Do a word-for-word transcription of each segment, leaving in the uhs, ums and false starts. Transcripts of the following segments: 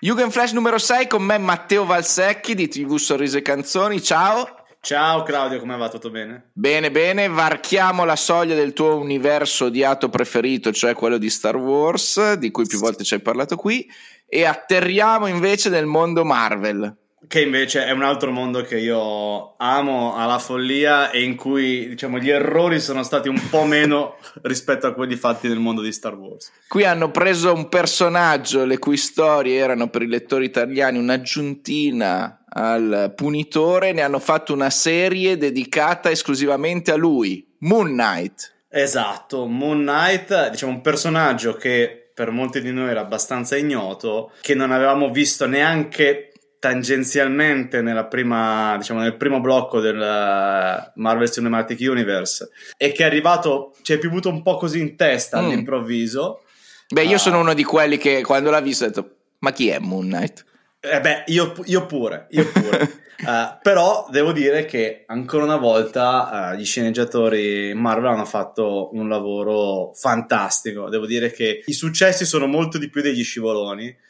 Yugen Flash numero sei, con me Matteo Valsecchi di T V Sorrisi e Canzoni. Ciao. Ciao Claudio, come va? Tutto bene? Bene, bene, varchiamo la soglia del tuo universo odiato preferito, cioè quello di Star Wars, di cui più volte ci hai parlato qui, e atterriamo invece nel mondo Marvel. Che invece è un altro mondo che io amo alla follia e in cui, diciamo, gli errori sono stati un po' meno rispetto a quelli fatti nel mondo di Star Wars. Qui hanno preso un personaggio le cui storie erano per i lettori italiani un'aggiuntina al Punitore, ne hanno fatto una serie dedicata esclusivamente a lui, Moon Knight. Esatto, Moon Knight, diciamo un personaggio che per molti di noi era abbastanza ignoto, che non avevamo visto neanche tangenzialmente nella prima, diciamo, nel primo blocco del Marvel Cinematic Universe, e che è arrivato, ci è piovuto un po' così in testa mm. all'improvviso. Beh, io uh, sono uno di quelli che quando l'ha visto ho detto: ma chi è Moon Knight? Eh beh, io, io pure, io pure. uh, però devo dire che ancora una volta uh, gli sceneggiatori Marvel hanno fatto un lavoro fantastico. Devo dire che i successi sono molto di più degli scivoloni.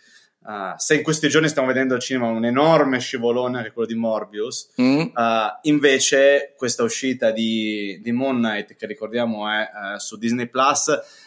Uh, se in questi giorni stiamo vedendo al cinema un enorme scivolone che è quello di Morbius, mm. uh, invece questa uscita di, di Moon Knight, che ricordiamo è uh, su Disney plus,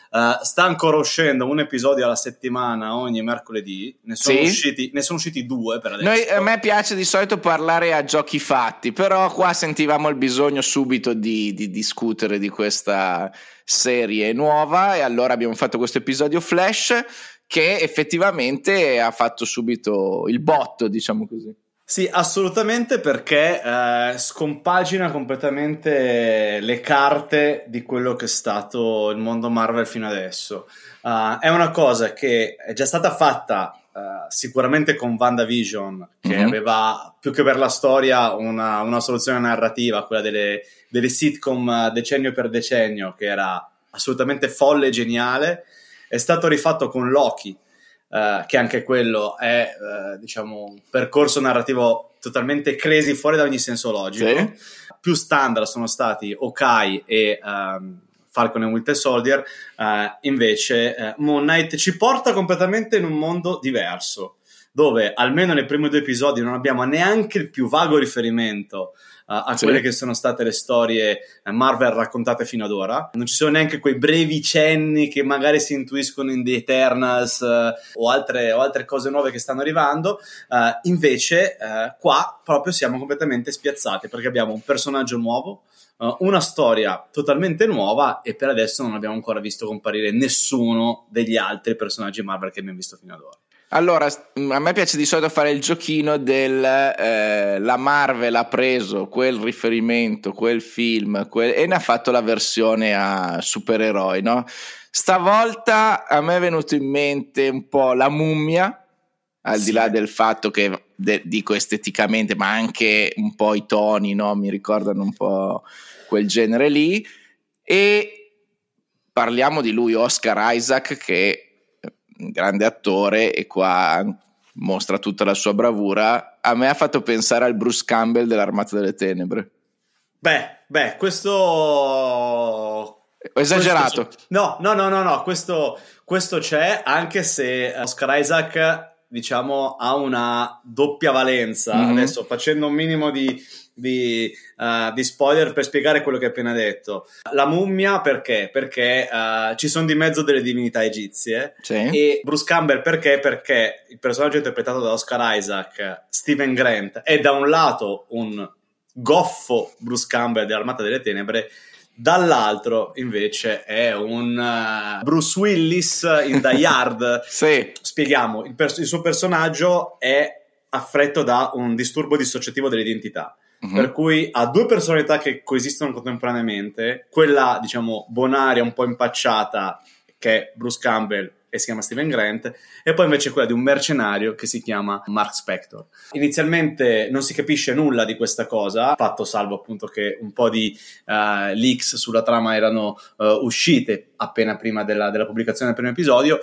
uh, sta ancora uscendo un episodio alla settimana ogni mercoledì, ne sono, sì? usciti, ne sono usciti due per adesso. Noi, a me piace di solito parlare a giochi fatti, però qua sentivamo il bisogno subito di, di discutere di questa serie nuova, e allora abbiamo fatto questo episodio Flash, che effettivamente ha fatto subito il botto, diciamo così. Sì, assolutamente, perché eh, scompagina completamente le carte di quello che è stato il mondo Marvel fino adesso. Uh, è una cosa che è già stata fatta uh, sicuramente con WandaVision, che mm-hmm. aveva più che per la storia una, una soluzione narrativa, quella delle, delle sitcom decennio per decennio, che era assolutamente folle e geniale. È stato rifatto con Loki, eh, che anche quello è eh, diciamo un percorso narrativo totalmente crazy, fuori da ogni senso logico. Sì. Più standard sono stati Hawkeye e um, Falcon and Winter Soldier, eh, invece eh, Moon Knight ci porta completamente in un mondo diverso, dove almeno nei primi due episodi non abbiamo neanche il più vago riferimento a quelle sì. che sono state le storie Marvel raccontate fino ad ora. Non ci sono neanche quei brevi cenni che magari si intuiscono in The Eternals eh, o, altre, o altre cose nuove che stanno arrivando. Eh, invece eh, qua proprio siamo completamente spiazzati, perché abbiamo un personaggio nuovo, eh, una storia totalmente nuova, e per adesso non abbiamo ancora visto comparire nessuno degli altri personaggi Marvel che abbiamo visto fino ad ora. Allora, a me piace di solito fare il giochino del eh, la Marvel ha preso quel riferimento, quel film quel, e ne ha fatto la versione a supereroi, no? Stavolta a me è venuto in mente un po' La Mummia, al sì. di là del fatto che de, dico esteticamente, ma anche un po' i toni, no? Mi ricordano un po' quel genere lì, e parliamo di lui, Oscar Isaac, che grande attore, e qua mostra tutta la sua bravura. A me ha fatto pensare al Bruce Campbell dell'Armata delle Tenebre. Beh, beh, questo... esagerato. Questo no, no, no, no, no, questo, questo c'è, anche se Oscar Isaac, diciamo, ha una doppia valenza. Mm-hmm. Adesso, facendo un minimo di, di, uh, di spoiler per spiegare quello che ho appena detto. La mummia perché? Perché uh, ci sono di mezzo delle divinità egizie. Sì. E Bruce Campbell perché? Perché il personaggio interpretato da Oscar Isaac, Stephen Grant, è da un lato un goffo Bruce Campbell dell'Armata delle Tenebre, dall'altro invece è un uh, Bruce Willis in Die Hard. Sì. Spieghiamo, il, pers- il suo personaggio è affretto da un disturbo dissociativo dell'identità, mm-hmm. per cui ha due personalità che coesistono contemporaneamente, quella diciamo bonaria, un po' impacciata, che è Bruce Campbell e si chiama Stephen Grant, e poi invece quella di un mercenario che si chiama Mark Spector. Inizialmente non si capisce nulla di questa cosa, fatto salvo appunto che un po' di uh, leaks sulla trama erano uh, uscite appena prima della, della pubblicazione del primo episodio.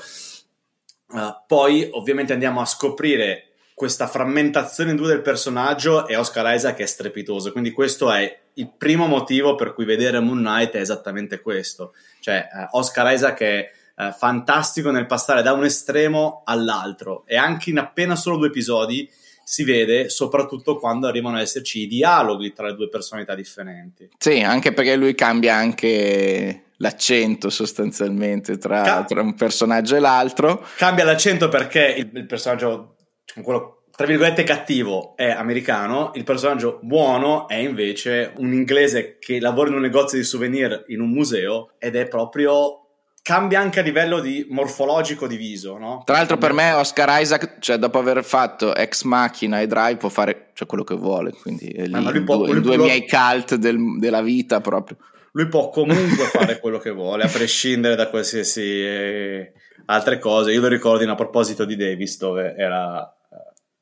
Uh, poi ovviamente andiamo a scoprire questa frammentazione in due del personaggio, e Oscar Isaac è strepitoso, quindi questo è il primo motivo per cui vedere Moon Knight è esattamente questo, cioè uh, Oscar Isaac è eh, fantastico nel passare da un estremo all'altro, e anche in appena solo due episodi si vede, soprattutto quando arrivano ad esserci i dialoghi tra le due personalità differenti. Sì, anche perché lui cambia anche l'accento sostanzialmente tra, Cam- tra un personaggio e l'altro. Cambia l'accento perché il, il personaggio, quello tra virgolette cattivo, è americano, il personaggio buono è invece un inglese che lavora in un negozio di souvenir in un museo, ed è proprio... cambia anche a livello di morfologico di viso, no? Tra l'altro per me Oscar Isaac, cioè dopo aver fatto Ex Machina e Drive, può fare cioè quello che vuole, quindi è lì, ma lui può, due, lui due può... miei cult del, della vita proprio. Lui può comunque fare quello che vuole, a prescindere da qualsiasi eh, altre cose. Io lo ricordo in A proposito di Davis, dove era...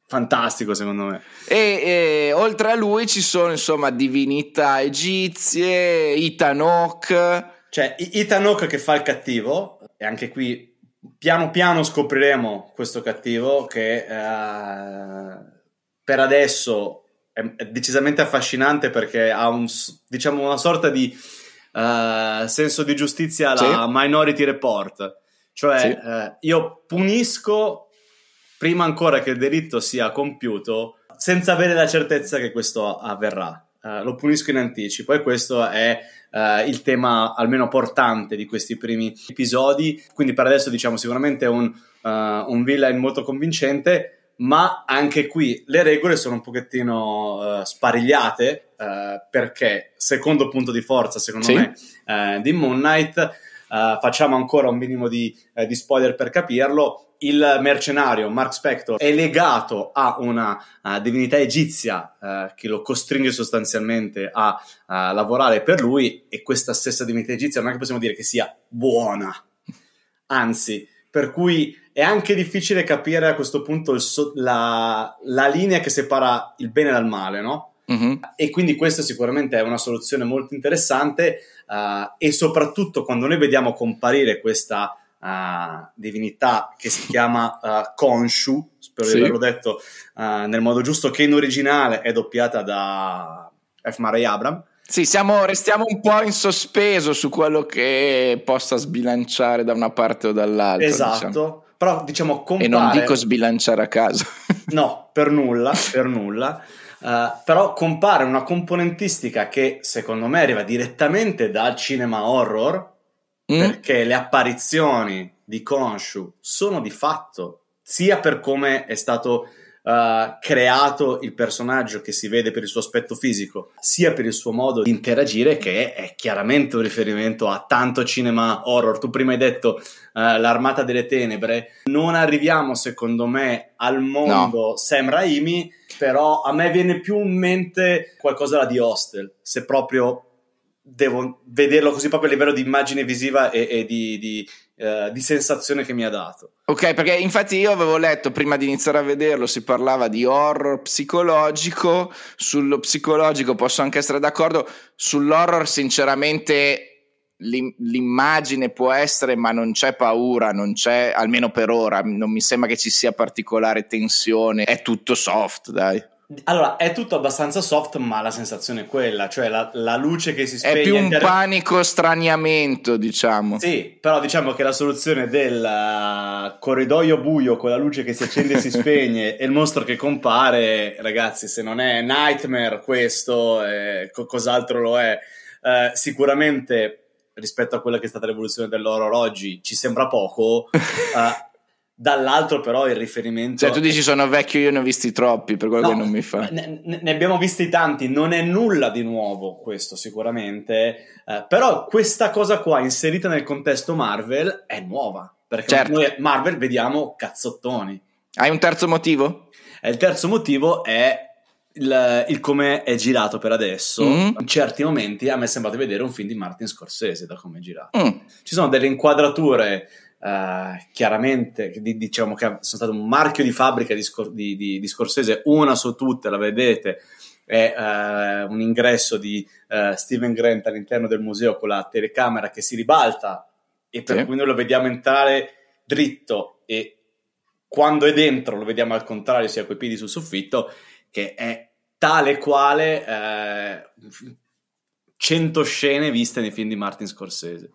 fantastico secondo me. E, e oltre a lui ci sono insomma divinità egizie, Itanok. Cioè Itanok che fa il cattivo, e anche qui piano piano scopriremo questo cattivo che eh, per adesso è decisamente affascinante, perché ha un, diciamo, una sorta di eh, senso di giustizia alla sì. Minority Report, cioè sì. eh, io punisco prima ancora che il delitto sia compiuto, senza avere la certezza che questo avverrà. Uh, lo punisco in anticipo, e questo è uh, il tema almeno portante di questi primi episodi. Quindi per adesso diciamo sicuramente un, uh, un villain molto convincente, ma anche qui le regole sono un pochettino uh, sparigliate, uh, perché secondo punto di forza secondo sì. me uh, di Moon Knight, uh, facciamo ancora un minimo di, uh, di spoiler per capirlo. Il mercenario Mark Spector è legato a una uh, divinità egizia uh, che lo costringe sostanzialmente a uh, lavorare per lui, e questa stessa divinità egizia non è che possiamo dire che sia buona, anzi, per cui è anche difficile capire a questo punto il so- la, la linea che separa il bene dal male, no? Mm-hmm. E quindi questa sicuramente è una soluzione molto interessante, uh, e soprattutto quando noi vediamo comparire questa Uh, divinità che si chiama uh, Khonshu, spero sì. di averlo detto uh, nel modo giusto, che in originale è doppiata da F. Murray Abraham. Sì, siamo, restiamo un po' in sospeso su quello che possa sbilanciare da una parte o dall'altra. Esatto, diciamo. Però diciamo compare... E non dico sbilanciare a caso. No, per nulla, per nulla. Uh, però compare una componentistica che secondo me arriva direttamente dal cinema horror, perché le apparizioni di Khonshu sono di fatto, sia per come è stato uh, creato il personaggio, che si vede per il suo aspetto fisico, sia per il suo modo di interagire, che è chiaramente un riferimento a tanto cinema horror. Tu prima hai detto uh, l'Armata delle Tenebre, non arriviamo secondo me al mondo no. Sam Raimi, però a me viene più in mente qualcosa di Hostel, se proprio devo vederlo così, proprio a livello di immagine visiva e, e di, di, eh, di sensazione che mi ha dato. Ok, perché infatti io avevo letto, prima di iniziare a vederlo, si parlava di horror psicologico. Sullo psicologico posso anche essere d'accordo, sull'horror sinceramente l'immagine può essere, ma non c'è paura, non c'è, almeno per ora, non mi sembra che ci sia particolare tensione, è tutto soft, dai. Allora, è tutto abbastanza soft, ma la sensazione è quella, cioè la, la luce che si spegne... È più un inter... panico, straniamento, diciamo. Sì, però diciamo che la soluzione del uh, corridoio buio con la luce che si accende e si spegne e il mostro che compare, ragazzi, se non è Nightmare questo, eh, co- cos'altro lo è? Eh, sicuramente, rispetto a quella che è stata l'evoluzione dell'horror oggi, ci sembra poco... Uh, dall'altro però il riferimento, cioè tu dici sono vecchio, io ne ho visti troppi per quello no, che non mi fa ne, ne abbiamo visti tanti, non è nulla di nuovo questo sicuramente, eh, però questa cosa qua inserita nel contesto Marvel è nuova, perché certo. noi Marvel vediamo cazzottoni. Hai un terzo motivo? Eh, il terzo motivo è Il, il come è girato per adesso. Mm-hmm. In certi momenti a me è sembrato vedere un film di Martin Scorsese da come è girato. Mm. Ci sono delle inquadrature uh, chiaramente di, diciamo che sono stato un marchio di fabbrica di, di, di, di Scorsese, una su tutte la vedete, è uh, un ingresso di uh, Stephen Grant all'interno del museo con la telecamera che si ribalta, e per sì. cui noi lo vediamo entrare dritto, e quando è dentro lo vediamo al contrario, sia coi piedi sul soffitto, che è tale quale eh, cento scene viste nei film di Martin Scorsese.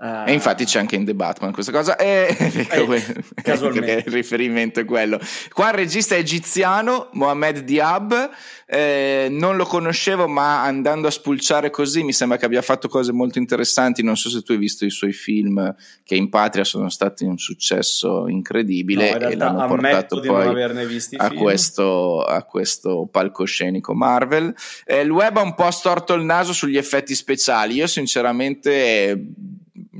Uh, e infatti c'è anche in The Batman questa cosa, e eh, casualmente il riferimento è quello. Qua il regista è egiziano, Mohamed Diab, eh, non lo conoscevo, ma andando a spulciare così mi sembra che abbia fatto cose molto interessanti. Non so se tu hai visto i suoi film, che in patria sono stati un successo incredibile, no, in realtà, e l'hanno portato di poi non averne visti a, questo, a questo palcoscenico Marvel. Eh, il web ha un po' storto il naso sugli effetti speciali, io sinceramente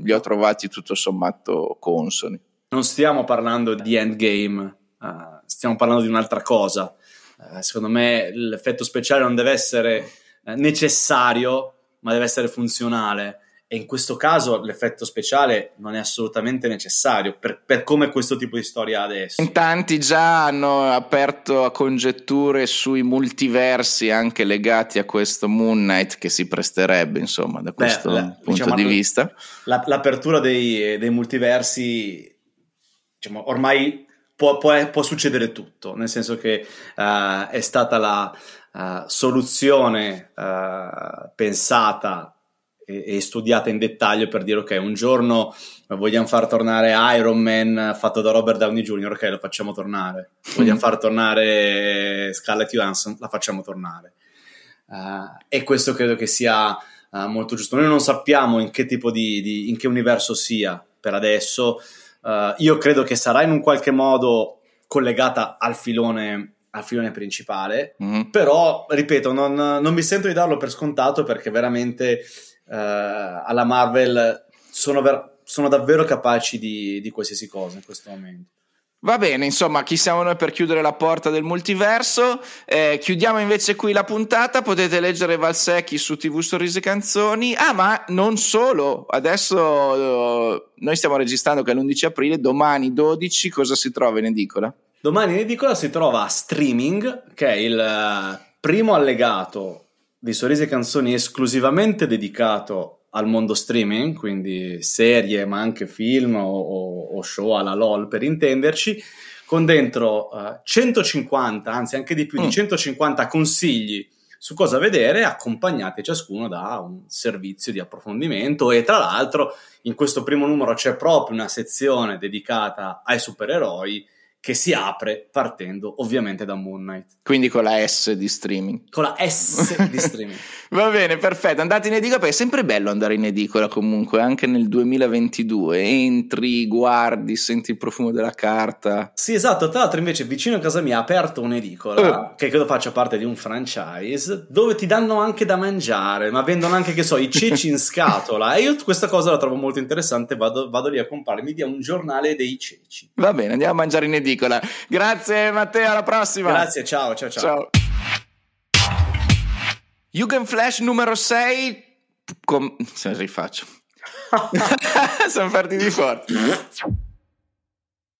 li ho trovati tutto sommato consoni. Non stiamo parlando di Endgame, uh, stiamo parlando di un'altra cosa. Uh, secondo me l'effetto speciale non deve essere uh, necessario, ma deve essere funzionale, e in questo caso l'effetto speciale non è assolutamente necessario per, per come questo tipo di storia adesso. In tanti già hanno aperto a congetture sui multiversi anche legati a questo Moon Knight, che si presterebbe insomma da questo Beh, la, punto diciamo, di la, vista la, l'apertura dei, dei multiversi, diciamo, ormai può, può, può succedere tutto, nel senso che uh, è stata la uh, soluzione uh, pensata e studiata in dettaglio per dire: ok, un giorno vogliamo far tornare Iron Man fatto da Robert Downey junior, ok, lo facciamo tornare. Vogliamo far tornare Scarlett Johansson, la facciamo tornare. Uh, e questo credo che sia uh, molto giusto. Noi non sappiamo in che tipo di, di in che universo sia per adesso. Uh, io credo che sarà in un qualche modo collegata al filone al filone principale, mm-hmm. però ripeto, non, non mi sento di darlo per scontato, perché veramente Uh, alla Marvel sono, ver- sono davvero capaci di, di qualsiasi cosa in questo momento. Va bene, insomma, chi siamo noi per chiudere la porta del multiverso? Eh, chiudiamo invece qui la puntata. Potete leggere Valsecchi su T V Sorrisi e Canzoni. Ah, ma non solo. Adesso noi stiamo registrando che è l'undici aprile, domani dodici cosa si trova in edicola? Domani in edicola si trova Streaming, che è il primo allegato di Sorrisi e Canzoni esclusivamente dedicato al mondo streaming, quindi serie ma anche film o, o show alla LOL per intenderci, con dentro uh, centocinquanta, anzi anche di più mm. di centocinquanta consigli su cosa vedere, accompagnati ciascuno da un servizio di approfondimento. E tra l'altro in questo primo numero c'è proprio una sezione dedicata ai supereroi, che si apre partendo ovviamente da Moon Knight. Quindi con la S di streaming. Con la S di streaming. Va bene, perfetto. Andate in edicola, perché è sempre bello andare in edicola comunque, anche nel duemilaventidue. Entri, guardi, senti il profumo della carta. Sì, esatto. Tra l'altro invece vicino a casa mia ha aperto un'edicola, uh. che credo faccia parte di un franchise, dove ti danno anche da mangiare, ma vendono anche, che so, i ceci in scatola. E io questa cosa la trovo molto interessante, vado, vado lì a comprarmi dia un giornale dei ceci. Va bene, andiamo a mangiare in edicola. Grazie Matteo, alla prossima. Grazie, ciao, ciao, ciao. ciao. Yugen Flash numero sei. Com- se rifaccio. Sono partiti forti.